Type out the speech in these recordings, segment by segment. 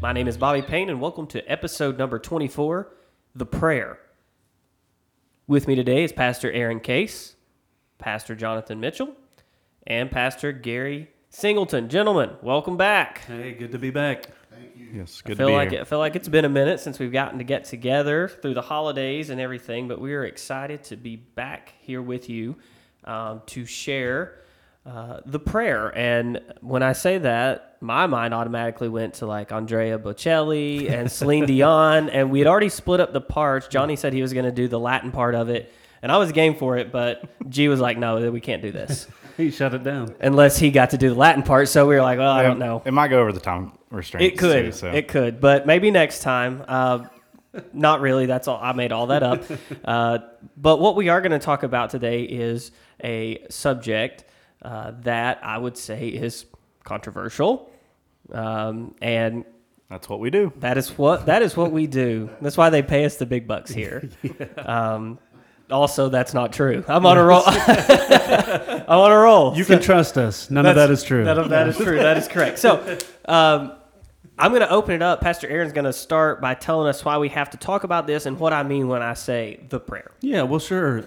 My name is Bobby Payne, and welcome to episode number 24, The Prayer. With me today is Pastor Aaron Case, Pastor Jonathan Mitchell, and Pastor Gary Singleton. Gentlemen, welcome back. Hey, good to be back. Thank you. Yes, good to be here. I feel like it's been a minute since we've gotten to get together through the holidays and everything, but we are excited to be back here with you to share the prayer. And when I say that, my mind automatically went to like Andrea Bocelli and Celine Dion, and we had already split up the parts. Johnny said he was going to do the Latin part of it, and I was game for it, but G was like, no, we can't do this. He shut it down. Unless he got to do the Latin part, so we were like, well, I don't know. It might go over the time restraints. It could. Too, so. It could, but maybe next time. Not really. That's all. I made all that up. But what we are going to talk about today is a subject that I would say is controversial, and that's what we do. That is what we do. That's why they pay us the big bucks here. Yeah. Also, that's not true. I'm on a roll. I'm on a roll. You can trust us. None of that is true. None of that is true. That is correct. So, I'm going to open it up. Pastor Aaron's going to start by telling us why we have to talk about this and what I mean when I say the prayer. Yeah. Well, sure.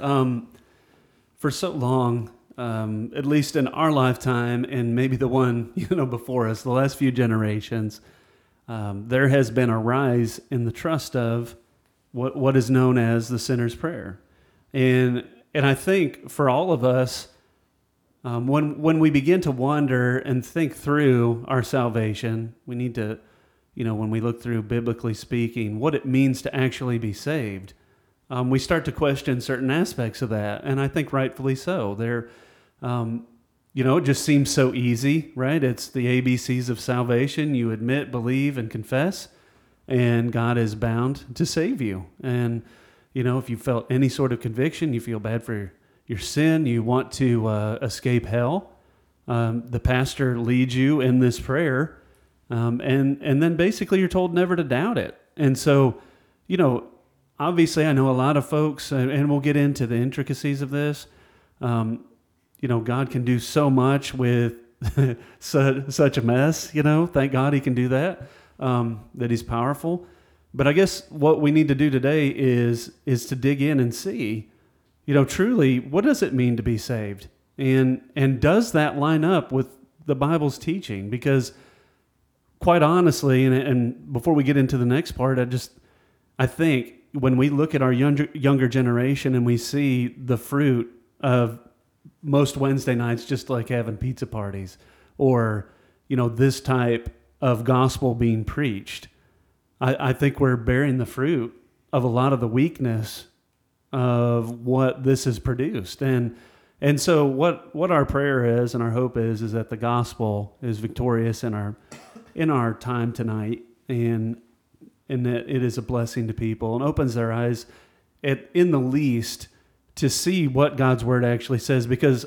For so long. At least in our lifetime, and maybe the one before us, the last few generations, there has been a rise in the trust of what is known as the sinner's prayer, and I think for all of us, when we begin to wonder and think through our salvation, we need to, when we look through biblically speaking, what it means to actually be saved, we start to question certain aspects of that, and I think rightfully so. It just seems so easy, right? It's the ABCs of salvation. You admit, believe, and confess, and God is bound to save you. And, if you felt any sort of conviction, you feel bad for your sin, you want to escape hell, the pastor leads you in this prayer, and then basically you're told never to doubt it. And so, obviously I know a lot of folks, and we'll get into the intricacies of this, God can do so much with such a mess, Thank God he can do that, that he's powerful. But I guess what we need to do today is to dig in and see, truly, what does it mean to be saved? And does that line up with the Bible's teaching? Because quite honestly, and before we get into the next part, I think when we look at our younger generation and we see the fruit of most Wednesday nights just like having pizza parties or, this type of gospel being preached, I think we're bearing the fruit of a lot of the weakness of what this has produced. And so what our prayer is and our hope is that the gospel is victorious in our time tonight and that it is a blessing to people and opens their eyes in the least to see what God's word actually says. Because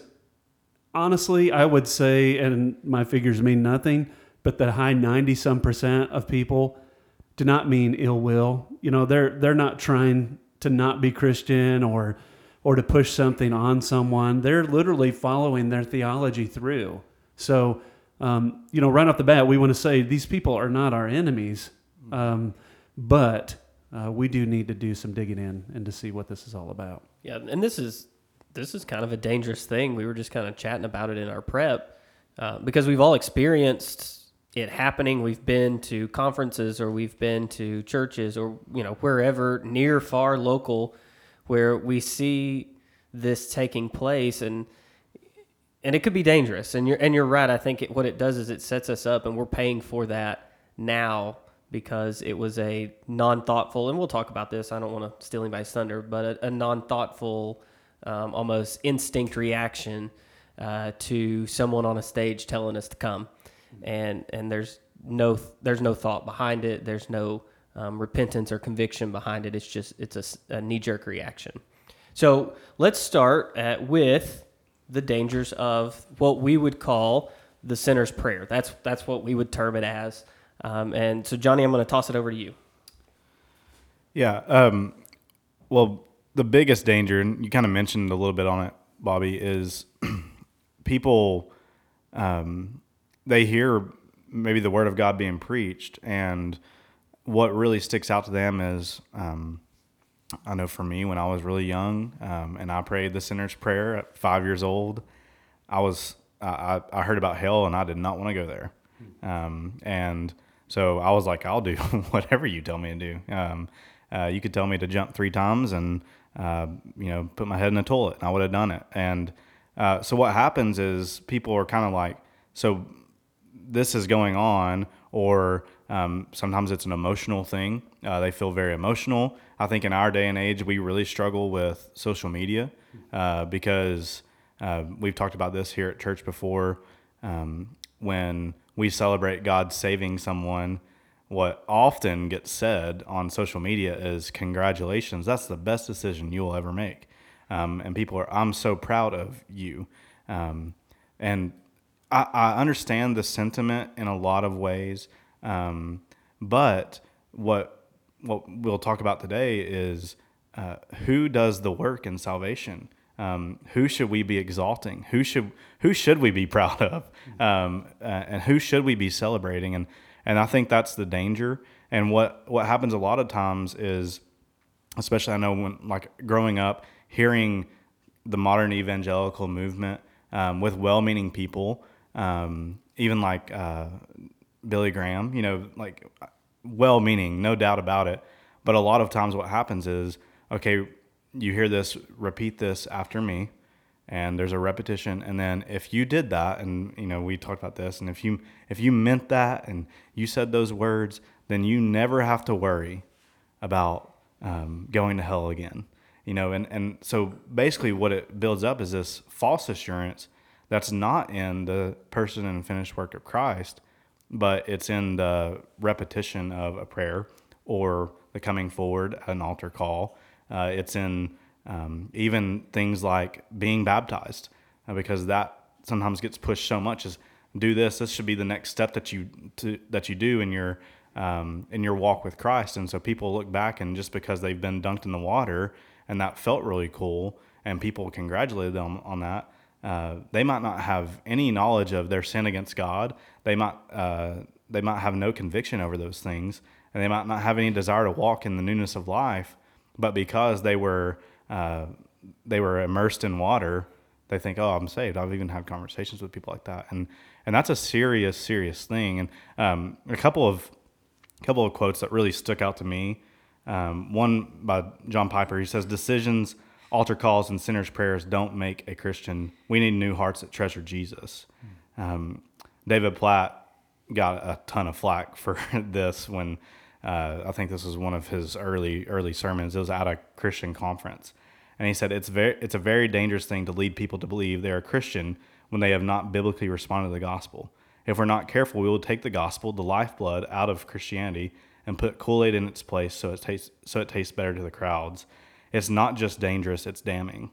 honestly, I would say, and my figures mean nothing, but the high 90% of people do not mean ill will. They're not trying to not be Christian or to push something on someone. They're literally following their theology through. So, right off the bat, we want to say these people are not our enemies. But we do need to do some digging in and to see what this is all about. Yeah, and this is kind of a dangerous thing. We were just kind of chatting about it in our prep because we've all experienced it happening. We've been to conferences or we've been to churches or wherever near, far, local, where we see this taking place and it could be dangerous. And you're right. I think what it does is it sets us up, and we're paying for that now. because it was a non-thoughtful, and we'll talk about this, I don't want to steal anybody's thunder, but a non-thoughtful, almost instinct reaction to someone on a stage telling us to come. And there's no thought behind it. There's no repentance or conviction behind it. It's just, it's a knee-jerk reaction. So let's start with the dangers of what we would call the sinner's prayer. That's what we would term it as. And so, Johnny, I'm going to toss it over to you. Yeah. Well, the biggest danger, and you kind of mentioned a little bit on it, Bobby, is people, they hear maybe the word of God being preached, and what really sticks out to them is, I know for me, when I was really young, and I prayed the sinner's prayer at 5 years old, I heard about hell and I did not want to go there. And so I was like, I'll do whatever you tell me to do. You could tell me to jump 3 times and, put my head in the toilet, and I would have done it. And, so what happens is people are kind of like, so this is going on, or, sometimes it's an emotional thing. They feel very emotional. I think in our day and age, we really struggle with social media, because, we've talked about this here at church before. When we celebrate God saving someone, what often gets said on social media is, congratulations, that's the best decision you will ever make. And people are, I'm so proud of you. And I understand the sentiment in a lot of ways. But what we'll talk about today is who does the work in salvation? Who should we be exalting? Who should we be proud of? And who should we be celebrating? And I think that's the danger. And what happens a lot of times is, especially I know when, like, growing up, hearing the modern evangelical movement with well-meaning people, even like Billy Graham, like well-meaning, no doubt about it. But a lot of times what happens is, okay, you hear this, repeat this after me, and there's a repetition. And then if you did that, and we talked about this, and if you meant that and you said those words, then you never have to worry about going to hell again. And so basically what it builds up is this false assurance that's not in the person and finished work of Christ, but it's in the repetition of a prayer or the coming forward at an altar call. It's in even things like being baptized, because that sometimes gets pushed so much as, do this. This should be the next step that you do in your walk with Christ. And so people look back, and just because they've been dunked in the water and that felt really cool, and people congratulated them on that, they might not have any knowledge of their sin against God. They might have no conviction over those things, and they might not have any desire to walk in the newness of life. But because they were immersed in water, they think, "Oh, I'm saved." I've even had conversations with people like that, and that's a serious thing. And a couple of quotes that really stuck out to me. One by John Piper. He says, "Decisions, altar calls, and sinners' prayers don't make a Christian. We need new hearts that treasure Jesus." David Platt got a ton of flack for this when. I think this was one of his early sermons. It was at a Christian conference. And he said, it's a very dangerous thing to lead people to believe they're a Christian when they have not biblically responded to the gospel. If we're not careful, we will take the gospel, the lifeblood, out of Christianity and put Kool-Aid in its place so it tastes better to the crowds. It's not just dangerous, it's damning.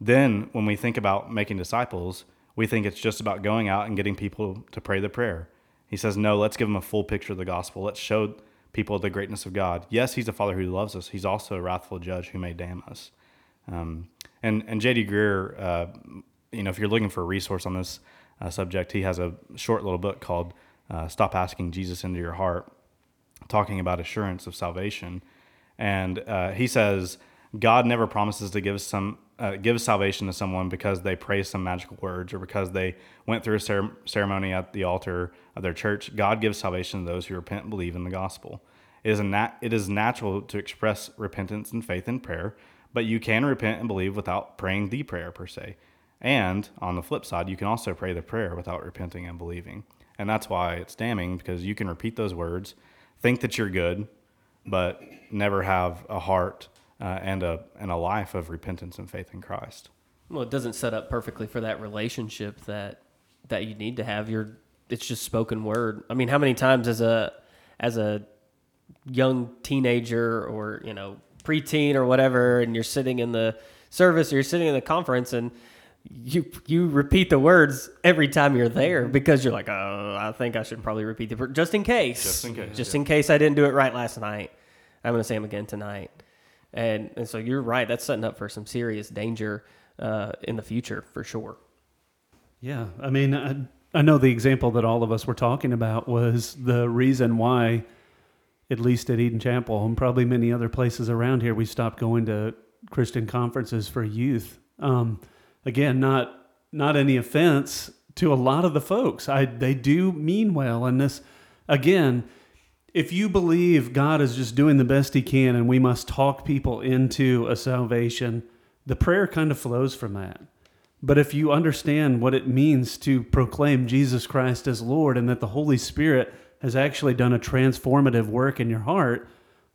Then when we think about making disciples, we think it's just about going out and getting people to pray the prayer. He says, no, let's give them a full picture of the gospel. Let's show people the greatness of God. Yes, he's a father who loves us. He's also a wrathful judge who may damn us. And J.D. Greer, if you're looking for a resource on this subject, he has a short little book called Stop Asking Jesus Into Your Heart, talking about assurance of salvation. And he says, God never promises to give salvation to someone because they pray some magical words or because they went through a ceremony at the altar of their church. God gives salvation to those who repent and believe in the gospel. It is natural to express repentance and faith in prayer, but you can repent and believe without praying the prayer per se. And on the flip side, you can also pray the prayer without repenting and believing. And that's why it's damning, because you can repeat those words, think that you're good, but never have a heart and a life of repentance and faith in Christ. Well, it doesn't set up perfectly for that relationship that you need to have. It's just spoken word. I mean, how many times as a young teenager or, preteen or whatever, and you're sitting in the service or you're sitting in the conference and you repeat the words every time you're there because you're like, oh, I think I should probably repeat the word just in case. Just in case I didn't do it right last night. I'm going to say them again tonight. And so you're right. That's setting up for some serious danger in the future for sure. Yeah. I mean, I know the example that all of us were talking about was the reason why, at least at Eden Chapel and probably many other places around here, we stopped going to Christian conferences for youth. Again, not any offense to a lot of the folks. They do mean well. And this, again, if you believe God is just doing the best he can and we must talk people into a salvation, the prayer kind of flows from that. But if you understand what it means to proclaim Jesus Christ as Lord and that the Holy Spirit has actually done a transformative work in your heart,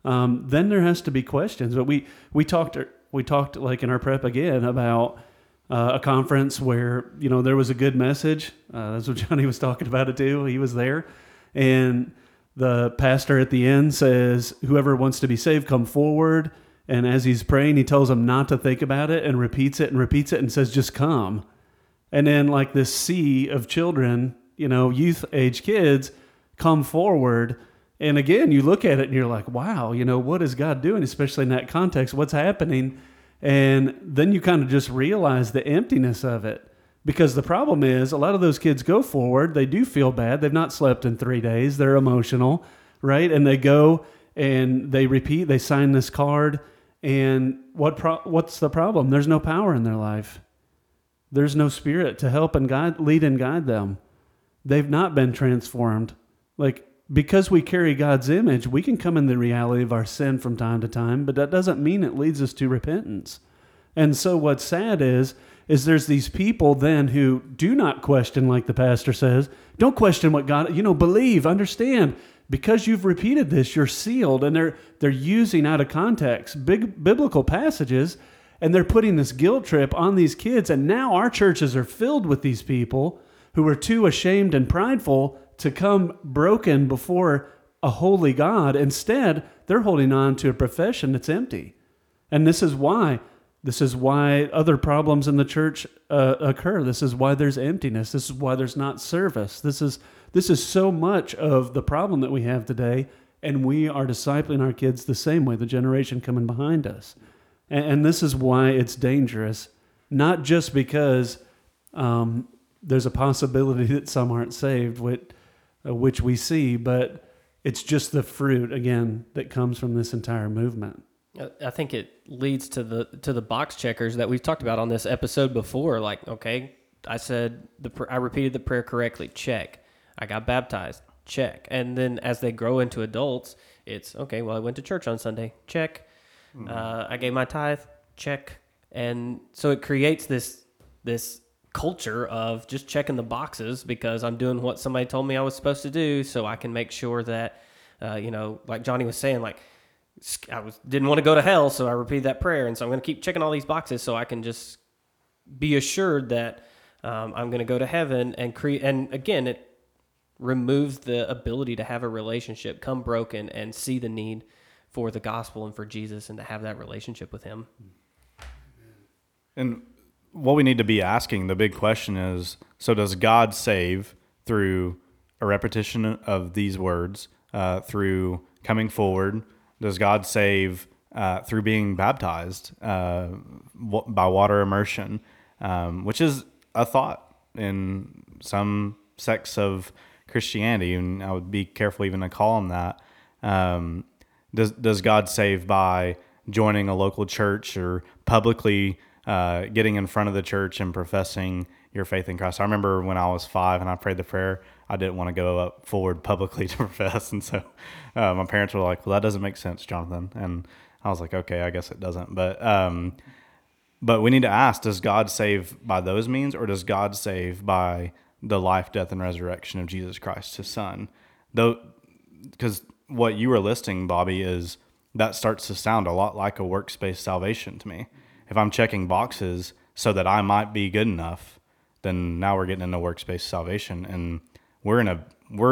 then there has to be questions. But we talked like in our prep again about a conference where there was a good message. That's what Johnny was talking about it too. He was there, and the pastor at the end says, "Whoever wants to be saved, come forward." And as he's praying, he tells them not to think about it and repeats it and says, just come. And then like this sea of children, youth age kids come forward. And again, you look at it and you're like, wow, what is God doing? Especially in that context, what's happening? And then you kind of just realize the emptiness of it, because the problem is a lot of those kids go forward. They do feel bad. They've not slept in 3 days. They're emotional, right? And they go and they repeat, they sign this card. And what's the problem? There's no power in their life. There's no Spirit to help and guide, lead and guide them. They've not been transformed. Like, because we carry God's image, we can come in the reality of our sin from time to time, but that doesn't mean it leads us to repentance. And so what's sad is there's these people then who do not question, like the pastor says, don't question what God, believe, understand. Because you've repeated this, you're sealed, and they're using out of context big biblical passages, and they're putting this guilt trip on these kids. And now our churches are filled with these people who are too ashamed and prideful to come broken before a holy God. Instead, they're holding on to a profession that's empty. And this is why other problems in the church occur. This is why there's emptiness. This is why there's not service. This is so much of the problem that we have today, and we are discipling our kids the same way, the generation coming behind us. And this is why it's dangerous, not just because there's a possibility that some aren't saved, which we see, but it's just the fruit, again, that comes from this entire movement. I think it leads to the box checkers that we've talked about on this episode before. Like, okay, I said I repeated the prayer correctly, check. I got baptized, check. And then as they grow into adults, it's, okay, well, I went to church on Sunday, check. Mm-hmm. I gave my tithe, check. And so it creates this culture of just checking the boxes because I'm doing what somebody told me I was supposed to do, so I can make sure that, like Johnny was saying, like, didn't want to go to hell, so I repeated that prayer, and so I'm going to keep checking all these boxes so I can just be assured that I'm going to go to heaven and create. And again, it removes the ability to have a relationship, come broken, and see the need for the gospel and for Jesus, and to have that relationship with Him. And what we need to be asking, the big question is: so does God save through a repetition of these words, through coming forward? Does God save through being baptized by water immersion, which is a thought in some sects of Christianity, and I would be careful even to call them that. Does God save by joining a local church or publicly getting in front of the church and professing your faith in Christ? I remember when I was 5 and I prayed the prayer, I didn't want to go up forward publicly to profess. And so my parents were like, well, that doesn't make sense, Jonathan. And I was like, okay, I guess it doesn't. But we need to ask, does God save by those means, or does God save by the life, death, and resurrection of Jesus Christ, His Son? Though, because what you were listing, Bobby, is that starts to sound a lot like a workspace salvation to me. If I'm checking boxes so that I might be good enough, then now we're getting into workspace salvation, and we're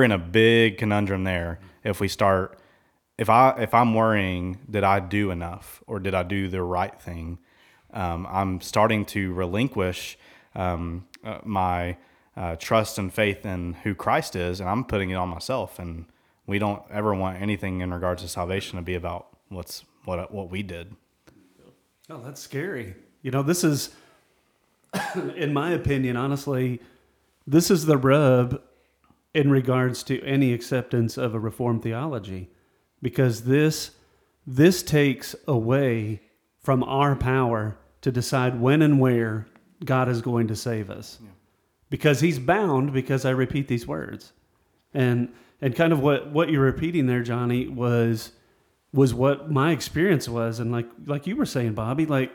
in a big conundrum there. If we start, if I'm worrying, did I do enough or did I do the right thing? I'm starting to relinquish my trust and faith in who Christ is, and I'm putting it on myself. And we don't ever want anything in regards to salvation to be about what we did. Oh, that's scary. You know, this is, in my opinion, honestly, this is the rub in regards to any acceptance of a Reformed theology, because this takes away from our power to decide when and where God is going to save us. Yeah. Because he's bound, because I repeat these words. And kind of what you're repeating there, Johnny, was what my experience was. And like you were saying, Bobby, like,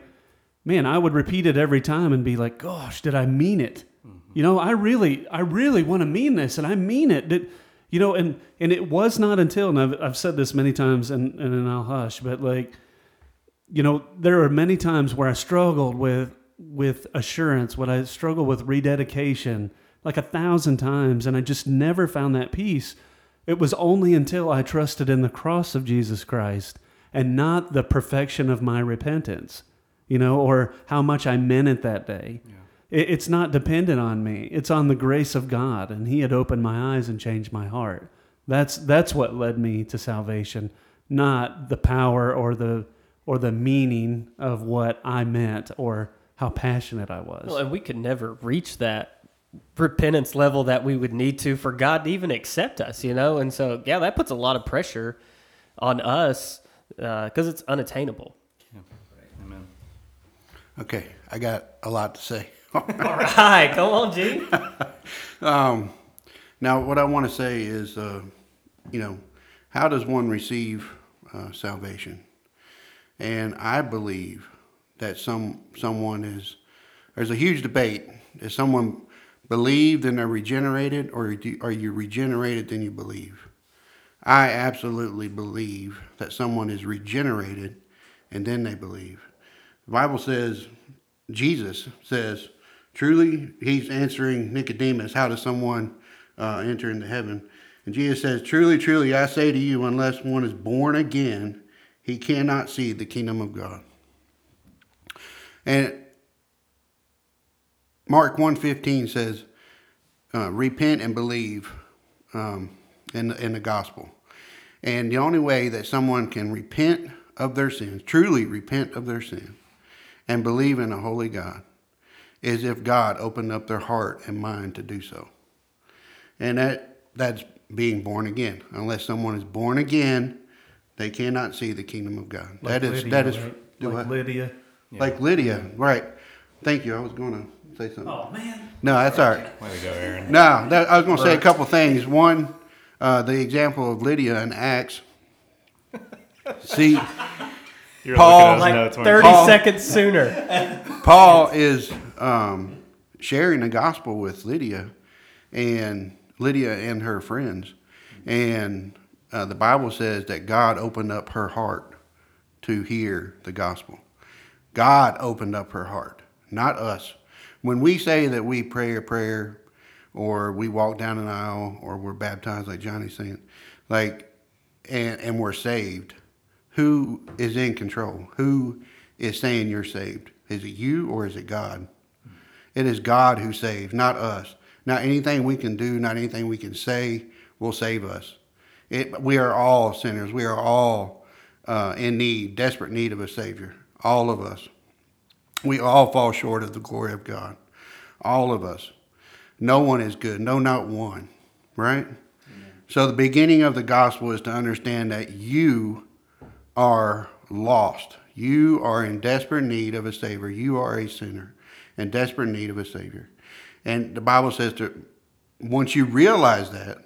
man, I would repeat it every time and be like, gosh, did I mean it? Mm-hmm. You know, I really want to mean this, and I mean it. And it was not until, and I've said this many times, and then I'll hush, but like, you know, there are many times where I struggled with assurance, what I struggled with rededication, like 1,000 times, and I just never found that peace. It was only until I trusted in the cross of Jesus Christ and not the perfection of my repentance, you know, or how much I meant it that day. Yeah. It's not dependent on me. It's on the grace of God, and he had opened my eyes and changed my heart. That's what led me to salvation, not the power or the meaning of what I meant or how passionate I was. Well, and we could never reach that repentance level that we would need to for God to even accept us, you know? And so, yeah, that puts a lot of pressure on us because it's unattainable. Yeah. Right. Amen. Okay, I got a lot to say. All right, come on, G. Now, what I want to say is, you know, how does one receive salvation? And I believe that someone is, there's a huge debate. Is someone believed and they're regenerated, or are you regenerated then you believe? I absolutely believe that someone is regenerated and then they believe. The Bible says, Jesus says, truly, he's answering Nicodemus, how does someone enter into heaven? And Jesus says, truly, truly, I say to you, unless one is born again, he cannot see the kingdom of God. And Mark 1:15 says, repent and believe in the gospel. And the only way that someone can repent of their sins, truly repent of their sin, and believe in a holy God, is if God opened up their heart and mind to do so. And that's being born again. Unless someone is born again, they cannot see the kingdom of God. Like that is right? Lydia. Yeah. Like Lydia, right. Thank you. I was going to say something. Oh, man. No, that's all right. Way to go, Aaron. No, I was going to say a couple things. One, the example of Lydia in Acts. See, you're Paul, like 30 Paul, seconds sooner. Paul is sharing the gospel with Lydia and her friends. And the Bible says that God opened up her heart to hear the gospel. God opened up her heart, not us. When we say that we pray a prayer or we walk down an aisle or we're baptized, like Johnny's saying, like, and we're saved, who is in control? Who is saying you're saved? Is it you or is it God? It is God who saves, not us. Not anything we can do, not anything we can say will save us. We are all sinners. We are all in need, desperate need of a Savior. All of us. We all fall short of the glory of God. All of us. No one is good. No, not one. Right? Amen. So the beginning of the gospel is to understand that you are lost. You are in desperate need of a Savior. You are a sinner in desperate need of a Savior. And the Bible says once you realize that,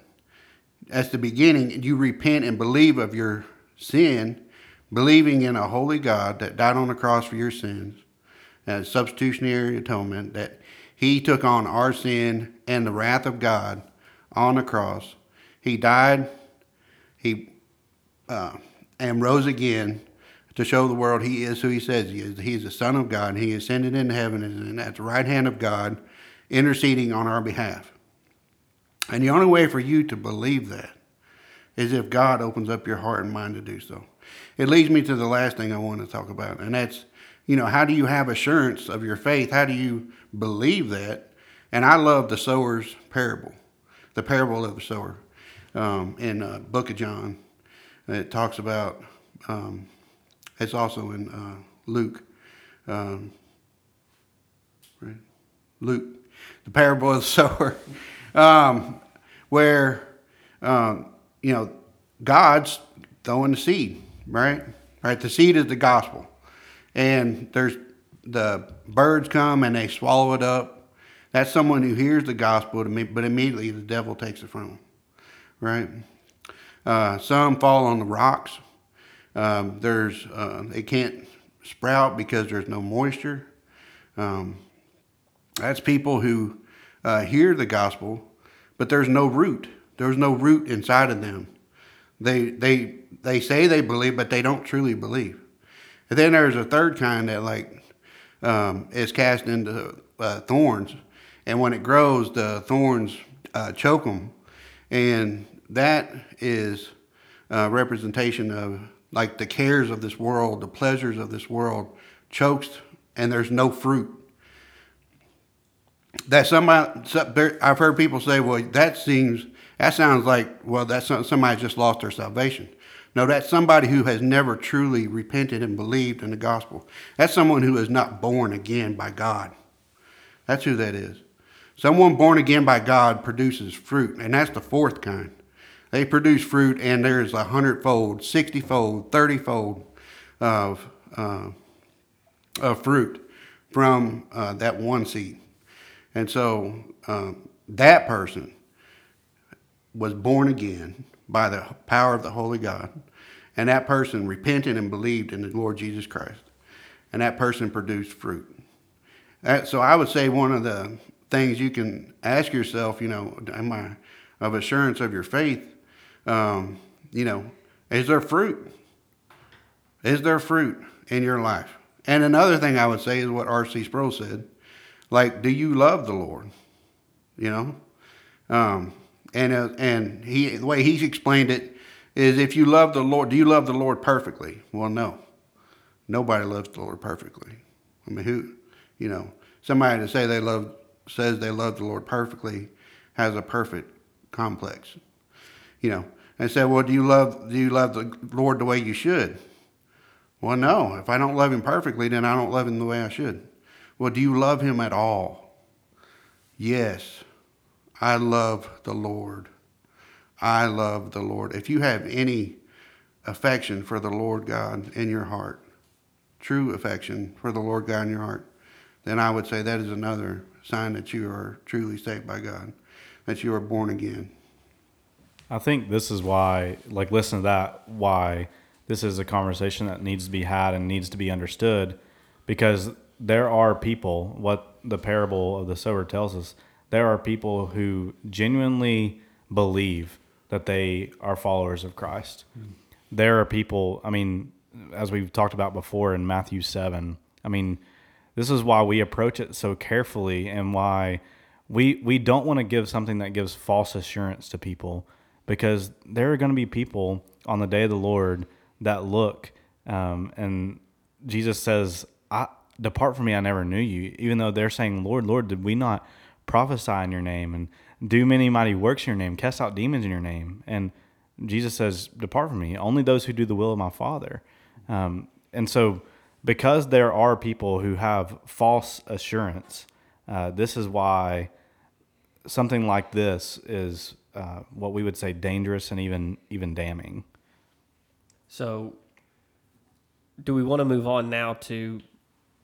that's the beginning, you repent and believe of your sin, believing in a holy God that died on the cross for your sins, and substitutionary atonement, that he took on our sin and the wrath of God on the cross. He died, he and rose again to show the world he is who he says he is. He is the Son of God. He ascended into heaven and at the right hand of God, interceding on our behalf. And the only way for you to believe that is if God opens up your heart and mind to do so. It leads me to the last thing I want to talk about, and that's, you know, how do you have assurance of your faith? How do you believe that? And I love the sower's parable, the parable of the sower in the book of John. And it talks about, it's also in Luke, right? Luke, the parable of the sower, where, you know, God's throwing the seed, right? Right? The seed is the gospel. And there's the birds come and they swallow it up. That's someone who hears the gospel, but immediately the devil takes it from them, right? Some fall on the rocks. They can't sprout because there's no moisture. That's people who hear the gospel, but there's no root. There's no root inside of them. They say they believe, but they don't truly believe. And then there's a third kind that is cast into thorns, and when it grows, the thorns choke them, and that is a representation of like the cares of this world, the pleasures of this world chokes, and there's no fruit. That somebody, I've heard people say, well, that's somebody just lost their salvation. No, that's somebody who has never truly repented and believed in the gospel. That's someone who is not born again by God. That's who that is. Someone born again by God produces fruit, and that's the fourth kind. They produce fruit, and there is 100-fold, 60-fold, 30-fold of fruit from that one seed. And so that person was born again by the power of the Holy God, and that person repented and believed in the Lord Jesus Christ, and that person produced fruit. So I would say one of the things you can ask yourself, you know, am I of assurance of your faith? You know, is there fruit? Is there fruit in your life? And another thing I would say is what R.C. Sproul said, like, do you love the Lord? You know? And the way he explained it is, if you love the Lord, do you love the Lord perfectly? Well, no. Nobody loves the Lord perfectly. I mean, who, you know, somebody to say says they love the Lord perfectly has a perfect complex, you know. And say, well, do you love the Lord the way you should? Well, no. If I don't love him perfectly, then I don't love him the way I should. Well, do you love him at all? Yes. I love the Lord. I love the Lord. If you have any affection for the Lord God in your heart, true affection for the Lord God in your heart, then I would say that is another sign that you are truly saved by God, that you are born again. I think this is why, like, listen to that, why this is a conversation that needs to be had and needs to be understood, because there are people, what the parable of the sower tells us, there are people who genuinely believe that they are followers of Christ. Mm. There are people, I mean, as we've talked about before in Matthew 7, I mean, this is why we approach it so carefully and why we don't want to give something that gives false assurance to people, because there are going to be people on the day of the Lord that look, and Jesus says, "Depart from me, I never knew you," even though they're saying, "Lord, Lord, did we not prophesy in your name and do many mighty works in your name, cast out demons in your name?" And Jesus says, "Depart from me, only those who do the will of my Father." And so because there are people who have false assurance, this is why something like this is what we would say dangerous and even damning. So do we want to move on now to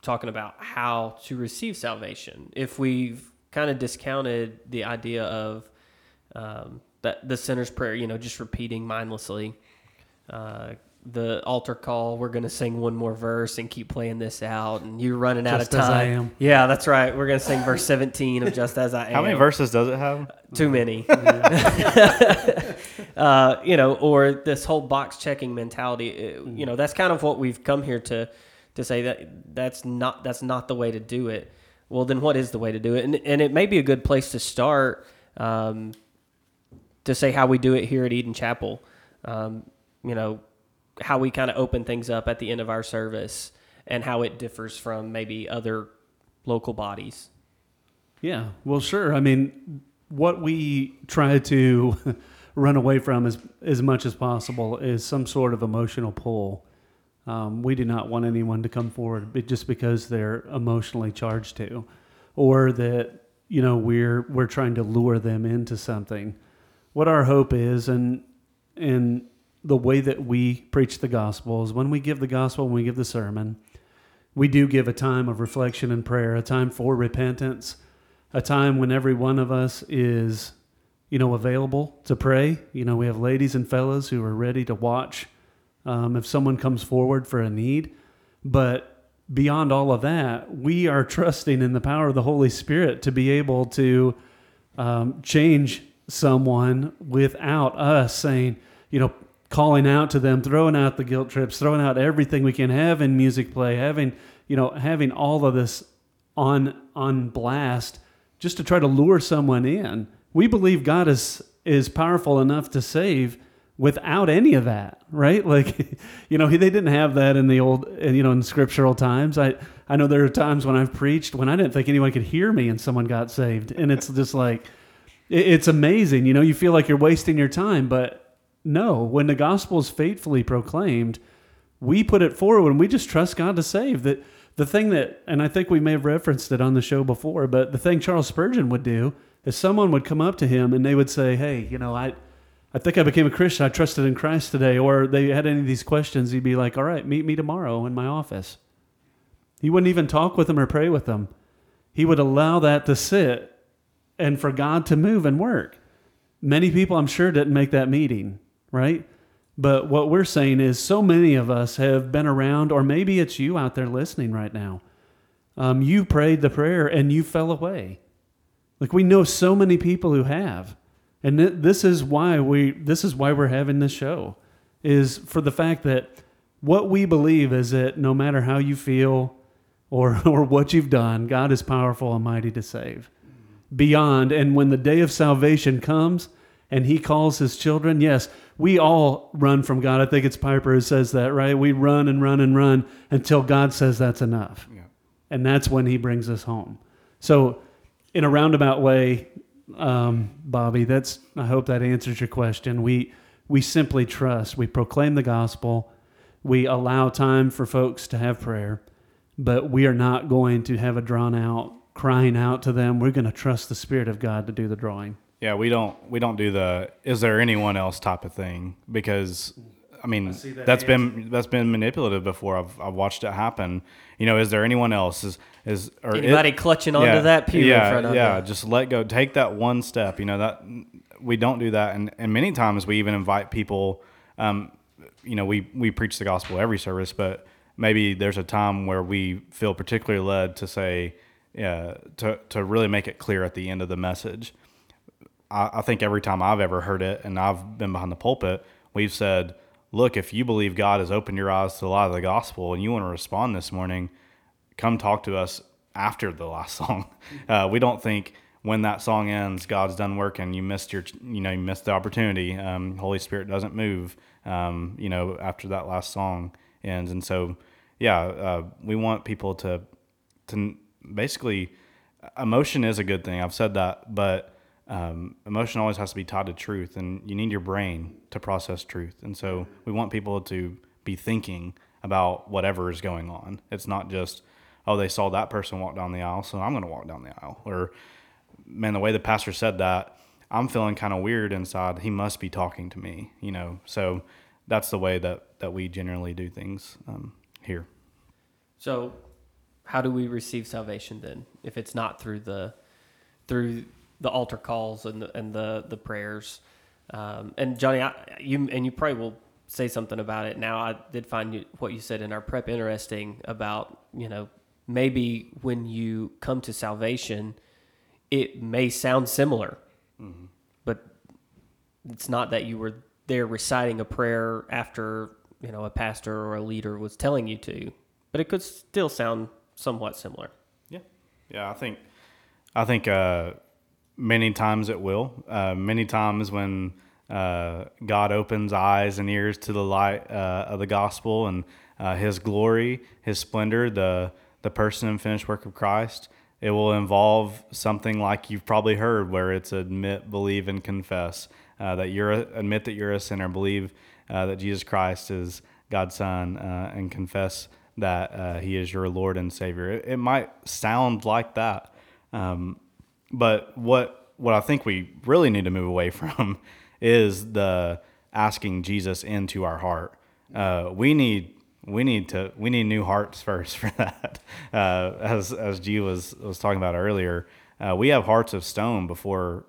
talking about how to receive salvation? If we've kind of discounted the idea of that the sinner's prayer, you know, just repeating mindlessly, the altar call, we're going to sing one more verse and keep playing this out, and you're running out of time. Just as I am. Yeah, that's right. We're going to sing verse 17 of Just As I Am. How many verses does it have? Too many. or this whole box checking mentality. You know, that's kind of what we've come here to say, that that's not the way to do it. Well, then what is the way to do it? And it may be a good place to start to say how we do it here at Eden Chapel. How we kind of open things up at the end of our service and how it differs from maybe other local bodies. Yeah, well, sure. I mean, what we try to run away from as much as possible is some sort of emotional pull. We do not want anyone to come forward just because they're emotionally charged to, or that, you know, we're trying to lure them into something. What our hope is, and the way that we preach the gospel is when we give the gospel, when we give the sermon, we do give a time of reflection and prayer, a time for repentance, a time when every one of us is, available to pray. We have ladies and fellows who are ready to watch if someone comes forward for a need. But beyond all of that, we are trusting in the power of the Holy Spirit to be able to change someone without us saying, calling out to them, throwing out the guilt trips, throwing out everything we can have in music play, having all of this on blast just to try to lure someone in. We believe God is powerful enough to save without any of that, right? Like, they didn't have that in the old, in scriptural times. I know there are times when I've preached when I didn't think anyone could hear me and someone got saved. And it's just like, it's amazing. You feel like you're wasting your time, but no, when the gospel is faithfully proclaimed, we put it forward and we just trust God to save. That the thing that, and I think we may have referenced it on the show before, but the thing Charles Spurgeon would do is someone would come up to him and they would say, hey, I think I became a Christian. I trusted in Christ today. Or they had any of these questions. He'd be like, all right, meet me tomorrow in my office. He wouldn't even talk with them or pray with them. He would allow that to sit and for God to move and work. Many people, I'm sure, didn't make that meeting. Right? But what we're saying is so many of us have been around, or maybe it's you out there listening right now. You prayed the prayer and you fell away. Like, we know so many people who have, and this is why we're having this show, is for the fact that what we believe is that no matter how you feel or what you've done, God is powerful and mighty to save beyond. And when the day of salvation comes, and he calls his children. Yes, we all run from God. I think it's Piper who says that, right? We run and run and run until God says that's enough. Yeah. And that's when he brings us home. So in a roundabout way, Bobby, I hope that answers your question. We simply trust. We proclaim the gospel. We allow time for folks to have prayer, but we are not going to have a drawn out, crying out to them. We're going to trust the Spirit of God to do the drawing. Yeah, we don't do the "is there anyone else" type of thing, because that's been manipulative before. I've watched it happen. Is there anyone else? Is or anybody clutching onto that pew in front of you? Just let go. Take that one step. That we don't do that, and many times we even invite people. We preach the gospel every service, but maybe there's a time where we feel particularly led to say, to really make it clear at the end of the message. I think every time I've ever heard it, and I've been behind the pulpit, we've said, look, if you believe God has opened your eyes to the light of the gospel and you want to respond this morning, come talk to us after the last song. We don't think when that song ends, God's done working. You missed the opportunity. Holy Spirit doesn't move, after that last song ends. And so, we want people to basically, emotion is a good thing. I've said that, but emotion always has to be tied to truth, and you need your brain to process truth. And so we want people to be thinking about whatever is going on. It's not just, oh, they saw that person walk down the aisle, so I'm going to walk down the aisle. Or, man, the way the pastor said that, I'm feeling kind of weird inside. He must be talking to me, So that's the way that we generally do things here. So how do we receive salvation then, if it's not through the altar calls and the prayers, and Johnny, you probably will say something about it now. I did find what you said in our prep interesting about maybe when you come to salvation, it may sound similar, mm-hmm. but It's not that you were there reciting a prayer after, you know, a pastor or a leader was telling you to, but it could still sound somewhat similar. Yeah. Yeah, I think many times it will. Many times when God opens eyes and ears to the light of the gospel and his glory, his splendor, the person and finished work of Christ, it will involve something like you've probably heard, where it's admit, believe, and confess. That you're admit that you're a sinner, believe that Jesus Christ is God's Son, and confess that He is your Lord and Savior. It might sound like that, but what I think we really need to move away from is the asking Jesus into our heart. We need new hearts first for that. As G was talking about earlier, we have hearts of stone before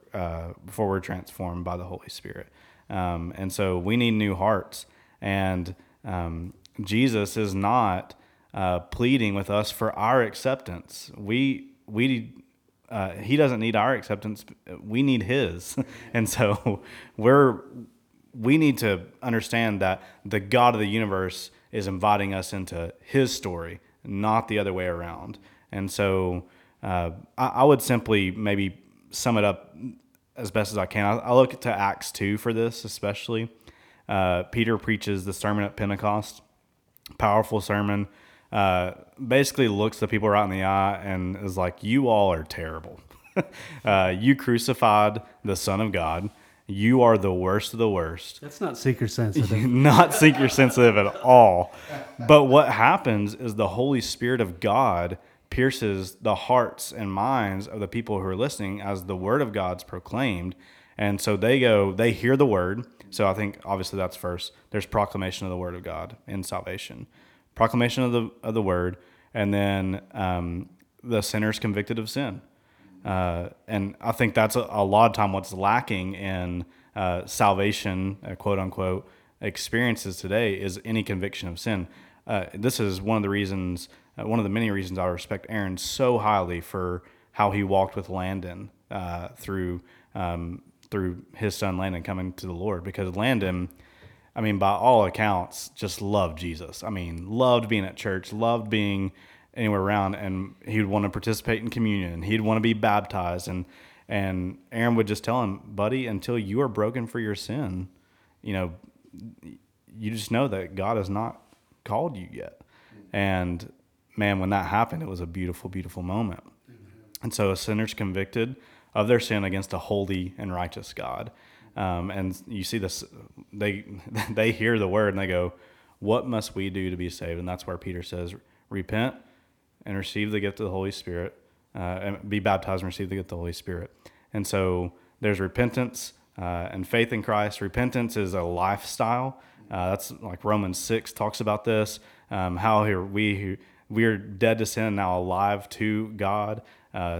we're transformed by the Holy Spirit, and so we need new hearts. And Jesus is not pleading with us for our acceptance. He doesn't need our acceptance. We need His, and so we need to understand that the God of the universe is inviting us into His story, not the other way around. And so I would simply maybe sum it up as best as I can. I look to Acts 2 for this, especially. Peter preaches the sermon at Pentecost, powerful sermon, basically looks the people right in the eye and is like, you all are terrible. You crucified the Son of God. You are the worst of the worst. That's not seeker sensitive. Not seeker sensitive at all. But what happens is the Holy Spirit of God pierces the hearts and minds of the people who are listening as the word of God's proclaimed. And so they hear the word. So I think obviously that's first. There's proclamation of the word of God in salvation, proclamation of the word. And then, the sinner is convicted of sin. And I think that's a lot of time what's lacking in, salvation, quote unquote, experiences today is any conviction of sin. This is one of the reasons, one of the many reasons I respect Aaron so highly for how he walked with Landon through his son Landon coming to the Lord, because Landon, I mean, by all accounts, just loved Jesus. I mean, loved being at church, loved being anywhere around, and he'd want to participate in communion. He'd want to be baptized, and Aaron would just tell him, buddy, until you are broken for your sin, you know, you just know that God has not called you yet. And man, when that happened, it was a beautiful, beautiful moment. And so a sinner's convicted of their sin against a holy and righteous God. And you see this, they hear the word and they go, what must we do to be saved? And that's where Peter says, repent and receive the gift of the Holy Spirit, and be baptized and receive the gift of the Holy Spirit. And so there's repentance and faith in Christ. Repentance is a lifestyle. That's like Romans 6 talks about this, how here we are dead to sin, now alive to God.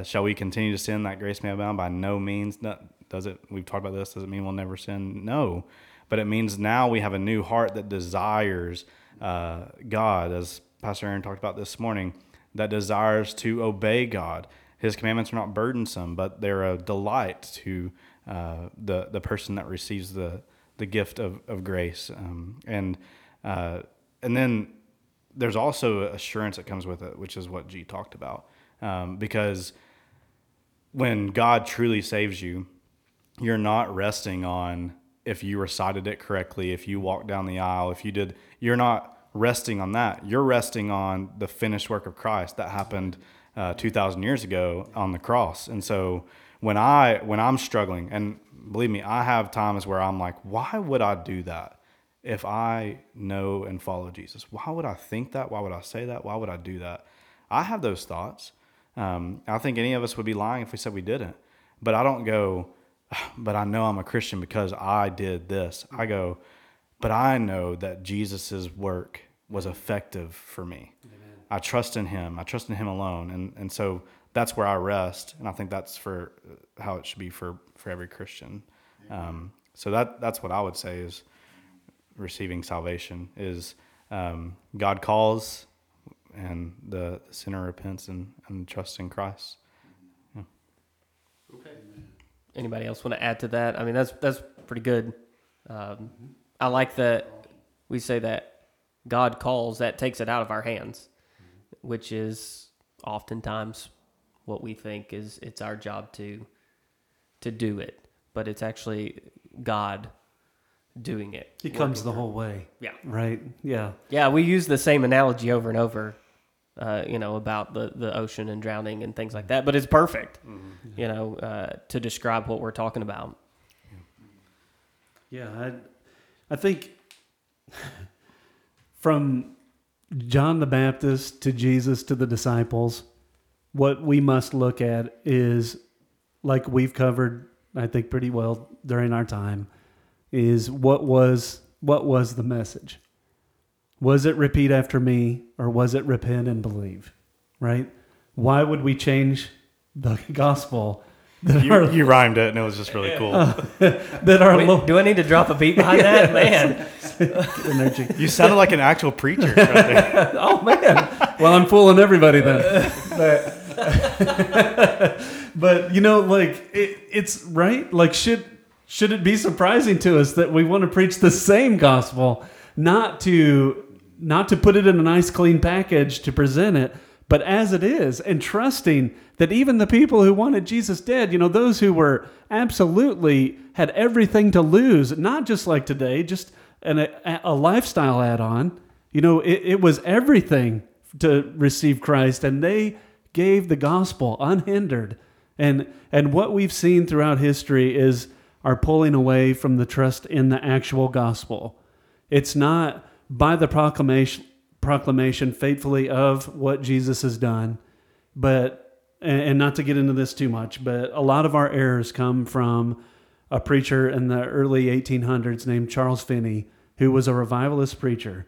Shall we continue to sin that grace may abound? By no means. No, does it? We've talked about this. Does it mean we'll never sin? No. But it means now we have a new heart that desires God, as Pastor Aaron talked about this morning, that desires to obey God. His commandments are not burdensome, but they're a delight to the person that receives the gift of grace. And then there's also assurance that comes with it, which is what G talked about. Because when God truly saves you, you're not resting on if you recited it correctly, if you walked down the aisle, if you did, you're not resting on that. You're resting on the finished work of Christ that happened 2,000 years ago on the cross. And so when I'm struggling, and believe me, I have times where I'm like, why would I do that if I know and follow Jesus? Why would I think that? Why would I say that? Why would I do that? I have those thoughts. I think any of us would be lying if we said we didn't. But I don't go, but I know I'm a Christian because I did this. I go, but I know that Jesus's work was effective for me. Amen. I trust in Him. I trust in Him alone. And so that's where I rest. And I think that's for how it should be for every Christian. So that's what I would say is receiving salvation is God calls and the sinner repents and trusts in Christ. Yeah. Okay. Anybody else want to add to that? I mean, that's pretty good. I like that we say that God calls, that takes it out of our hands, which is oftentimes what we think is it's our job to do it, but it's actually God doing it. He comes the whole way. Yeah. Right. Yeah. Yeah. We use the same analogy over and over, about the ocean and drowning and things like that, but it's perfect, mm-hmm. To describe what we're talking about. Yeah. I think from John the Baptist to Jesus to the disciples, what we must look at is, like we've covered, I think, pretty well during our time, is what was the message? Was it repeat after me, or was it repent and believe? Right? Why would we change the gospel? You rhymed it, and it was just really cool. Do I need to drop a beat behind that? Man. Energy. You sounded like an actual preacher. Right there. Oh, man. Well, I'm fooling everybody then. But it's right. Like, should it be surprising to us that we want to preach the same gospel, not to put it in a nice, clean package to present it, but as it is, and trusting that even the people who wanted Jesus dead, those who were absolutely had everything to lose, not just like today, just a lifestyle add-on, it was everything to receive Christ, and they gave the gospel unhindered. And what we've seen throughout history is our pulling away from the trust in the actual gospel. It's not by the proclamation faithfully of what Jesus has done, but, and not to get into this too much, but a lot of our errors come from a preacher in the early 1800s named Charles Finney, who was a revivalist preacher.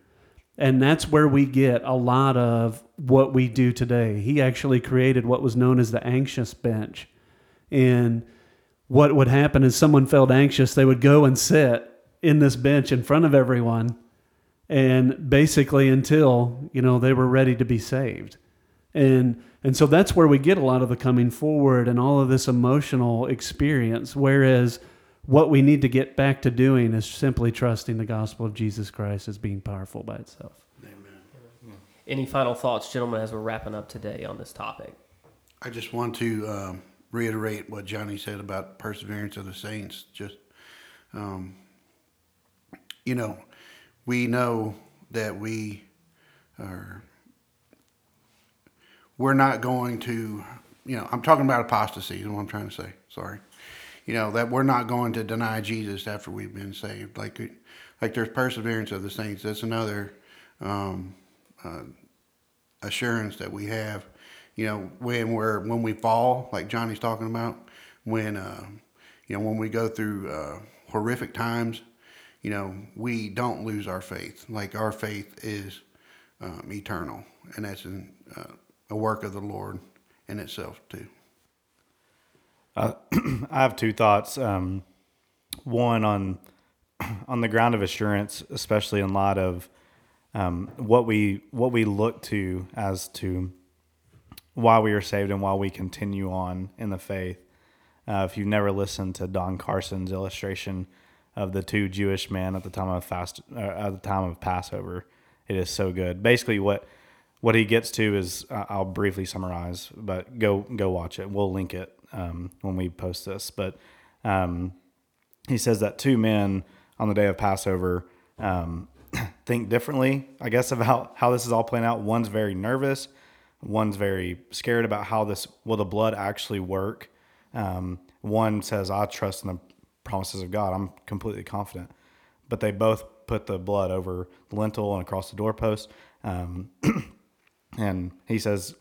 And that's where we get a lot of what we do today. He actually created what was known as the anxious bench. And what would happen is someone felt anxious, they would go and sit in this bench in front of everyone, and basically until, they were ready to be saved. And so that's where we get a lot of the coming forward and all of this emotional experience, whereas what we need to get back to doing is simply trusting the gospel of Jesus Christ as being powerful by itself. Amen. Any final thoughts, gentlemen, as we're wrapping up today on this topic? I just want to reiterate what Johnny said about perseverance of the saints. Just, we know that we're not going to, I'm talking about apostasy is what I'm trying to say. Sorry. That we're not going to deny Jesus after we've been saved. Like there's perseverance of the saints. That's another assurance that we have, when we fall, like Johnny's talking about, when we go through horrific times, we don't lose our faith. Like our faith is eternal, and that's a work of the Lord in itself too. I have two thoughts. One on the ground of assurance, especially in light of what we look to as to why we are saved and why we continue on in the faith. If you've never listened to Don Carson's illustration of the two Jewish men at the time of Passover, it is so good. Basically, what he gets to is I'll briefly summarize, but go watch it. We'll link it when we post this, but he says that two men on the day of Passover think differently, I guess, about how this is all playing out. One's very nervous, one's very scared about how this will the blood actually work. One says, "I trust in the promises of God. I'm completely confident." But they both put the blood over the lintel and across the doorpost, and he says,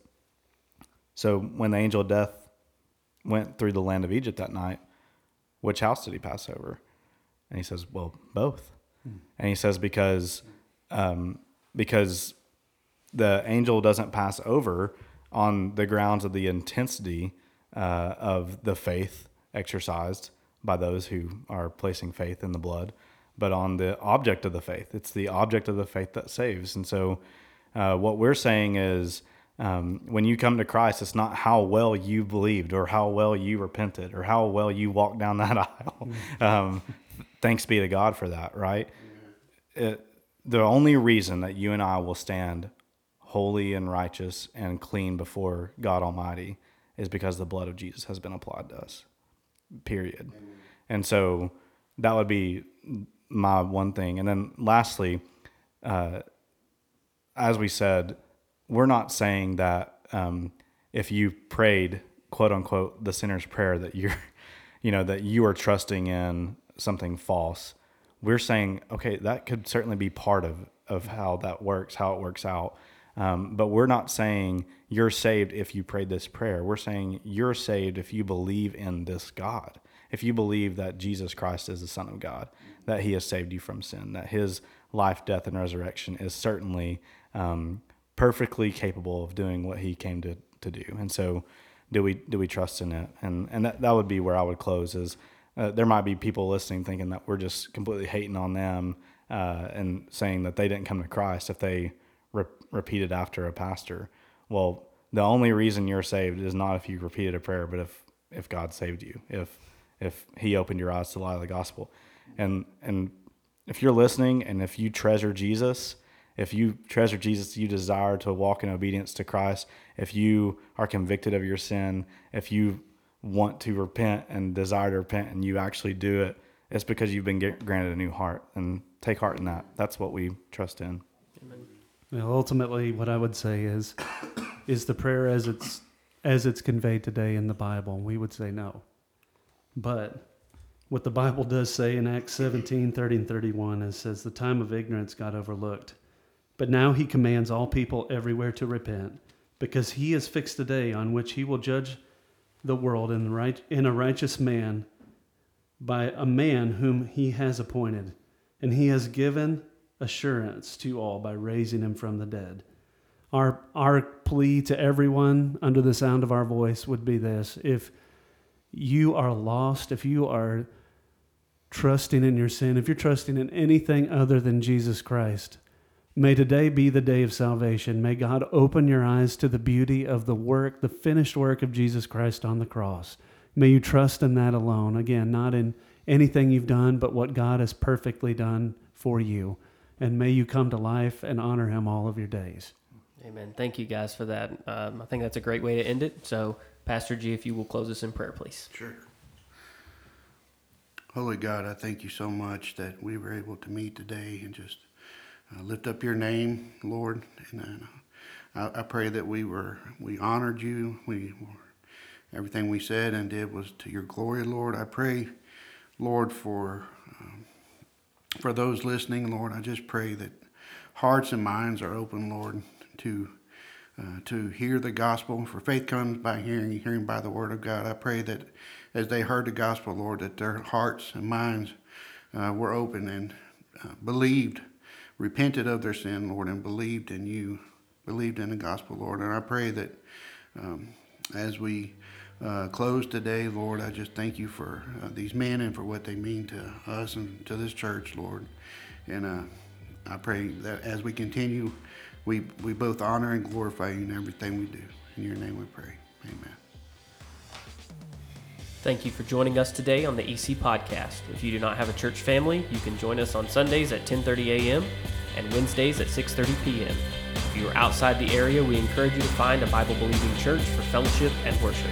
"So when the angel of death went through the land of Egypt that night, which house did he pass over?" And he says, "Well, both." Mm. And he says, because the angel doesn't pass over on the grounds of the intensity of the faith exercised by those who are placing faith in the blood, but on the object of the faith. It's the object of the faith that saves. And so what we're saying is, when you come to Christ, it's not how well you believed or how well you repented or how well you walked down that aisle. thanks be to God for that, right? The only reason that you and I will stand holy and righteous and clean before God Almighty is because the blood of Jesus has been applied to us, period. Amen. And so that would be my one thing. And then lastly, as we said, we're not saying that if you prayed, quote unquote, the sinner's prayer, that you are trusting in something false. We're saying, okay, that could certainly be part of how that works, how it works out. But we're not saying you're saved if you prayed this prayer. We're saying you're saved if you believe in this God, if you believe that Jesus Christ is the Son of God, that he has saved you from sin, that his life, death, and resurrection is certainly perfectly capable of doing what he came to do. And so do we trust in it? And that would be where I would close is, there might be people listening thinking that we're just completely hating on them and saying that they didn't come to Christ if they repeated after a pastor. Well, the only reason you're saved is not if you repeated a prayer, but if God saved you, if he opened your eyes to the light of the gospel. And if you're listening and if you treasure Jesus, you desire to walk in obedience to Christ, if you are convicted of your sin, if you want to repent and desire to repent and you actually do it, it's because you've been granted a new heart. And take heart in that. That's what we trust in. Amen. Well, ultimately what I would say is the prayer as it's conveyed today in the Bible, we would say no. But what the Bible does say in Acts 17:30-31 is, says the time of ignorance got overlooked, but now he commands all people everywhere to repent, because he has fixed a day on which he will judge the world in a righteous man by a man whom he has appointed, and he has given assurance to all by raising him from the dead. Our plea to everyone under the sound of our voice would be this: if you are lost, if you are trusting in your sin, if you're trusting in anything other than Jesus Christ, may today be the day of salvation. May God open your eyes to the beauty of the work, the finished work of Jesus Christ on the cross. May you trust in that alone. Again, not in anything you've done, but what God has perfectly done for you. And may you come to life and honor him all of your days. Amen. Thank you guys for that. I think that's a great way to end it. So, Pastor G, if you will close us in prayer, please. Sure. Holy God, I thank you so much that we were able to meet today and just lift up your name, Lord, and I pray that we honored you. Everything we said and did was to your glory, Lord. I pray, Lord, for those listening, Lord. I just pray that hearts and minds are open, Lord, to hear the gospel. For faith comes by hearing, hearing by the word of God. I pray that as they heard the gospel, Lord, that their hearts and minds were open and believed. Repented of their sin, Lord, and believed in you, believed in the gospel, Lord. And I pray that as we close today, Lord, I just thank you for these men and for what they mean to us and to this church, Lord. And I pray that as we continue, we both honor and glorify you in everything we do. In your name we pray. Amen. Thank you for joining us today on the EC Podcast. If you do not have a church family, you can join us on Sundays at 10:30 a.m. and Wednesdays at 6:30 p.m. If you are outside the area, we encourage you to find a Bible-believing church for fellowship and worship.